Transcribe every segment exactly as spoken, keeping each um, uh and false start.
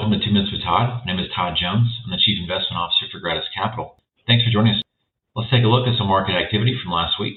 Welcome to Two Minutes with Todd. My name is Todd Jones. I'm the Chief Investment Officer for Gratus Capital. Thanks for joining us. Let's take a look at some market activity from last week.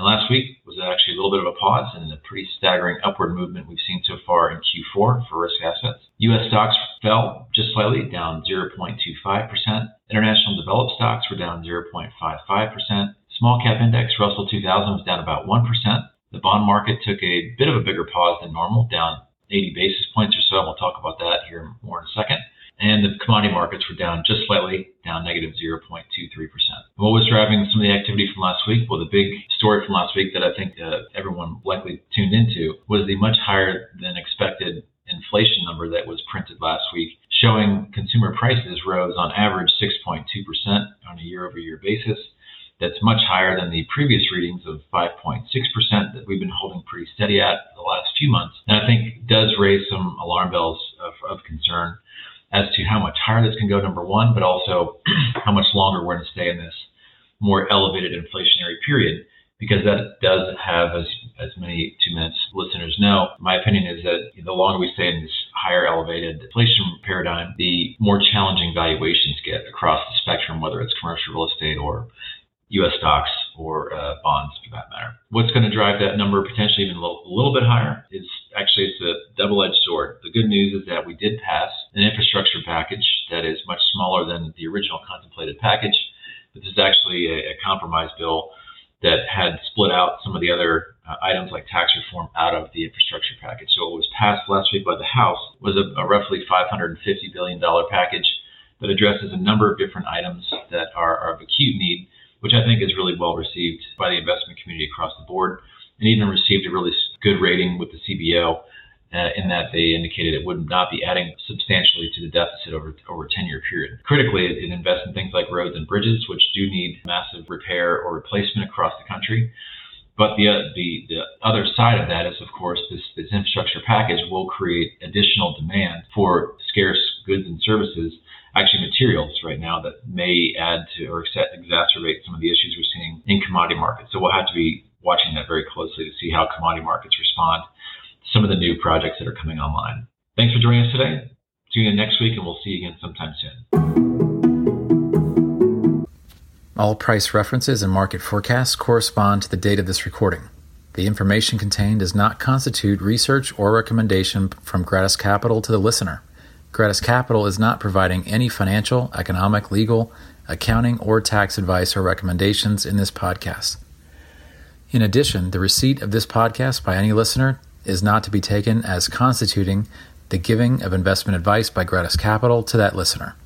And last week was actually a little bit of a pause in the pretty staggering upward movement we've seen so far in Q four for risk assets. U S stocks fell just slightly, down zero point two five percent. International developed stocks were down zero point five five percent. Small cap index, Russell two thousand, was down about one percent. The bond market took a bit of a bigger pause than normal, down eighty basis points or so, and we'll talk about that here more in a second. And the commodity markets were down just slightly, down negative zero point two three percent. What was driving some of the activity from last week? Well, the big story from last week that I think uh, everyone likely tuned into was the much higher than expected inflation number that was printed last week, showing consumer prices rose on average six point two percent on a year-over-year basis. That's much higher than the previous readings of five point six percent that we've been holding pretty steady at the last few months. And I think does raise some alarm bells of, of concern as to how much higher this can go, number one, but also how much longer we're going to stay in this more elevated inflationary period, because that does have, as, as many Two Minutes listeners know, my opinion is that the longer we stay in this higher elevated inflation paradigm, the more challenging valuations get across the spectrum, whether it's commercial real estate or U S stocks or uh, bonds for that matter. What's going to drive that number potentially even a little, a little bit higher is actually it's a double-edged sword. The good news is that we did pass an infrastructure package that is much smaller than the original contemplated package, but this is actually a, a compromise bill that had split out some of the other uh, items like tax reform out of the infrastructure package. So what was passed last week by the House was a, a roughly five hundred fifty billion dollars package that addresses a number of different items that are, are of acute need, which I think is really well received by the investment community across the board, and even received a really good rating with the C B O uh, in that they indicated it would not be adding substantially to the deficit over, over a ten-year period. Critically, it invests in things like roads and bridges, which do need massive repair or replacement across the country. But the, uh, the, the other side of that is, of course, this, this infrastructure package will create additional demand for scarce goods and services, actually materials right now, that may add to or exacerbate some of the issues we're seeing in commodity markets. So we'll have to be watching that very closely to see how commodity markets respond to some of the new projects that are coming online. Thanks for joining us today. Tune in next week and we'll see you again sometime soon. All price references and market forecasts correspond to the date of this recording. The information contained does not constitute research or recommendation from Gratus Capital to the listener. Gratus Capital is not providing any financial, economic, legal, accounting, or tax advice or recommendations in this podcast. In addition, the receipt of this podcast by any listener is not to be taken as constituting the giving of investment advice by Gratus Capital to that listener.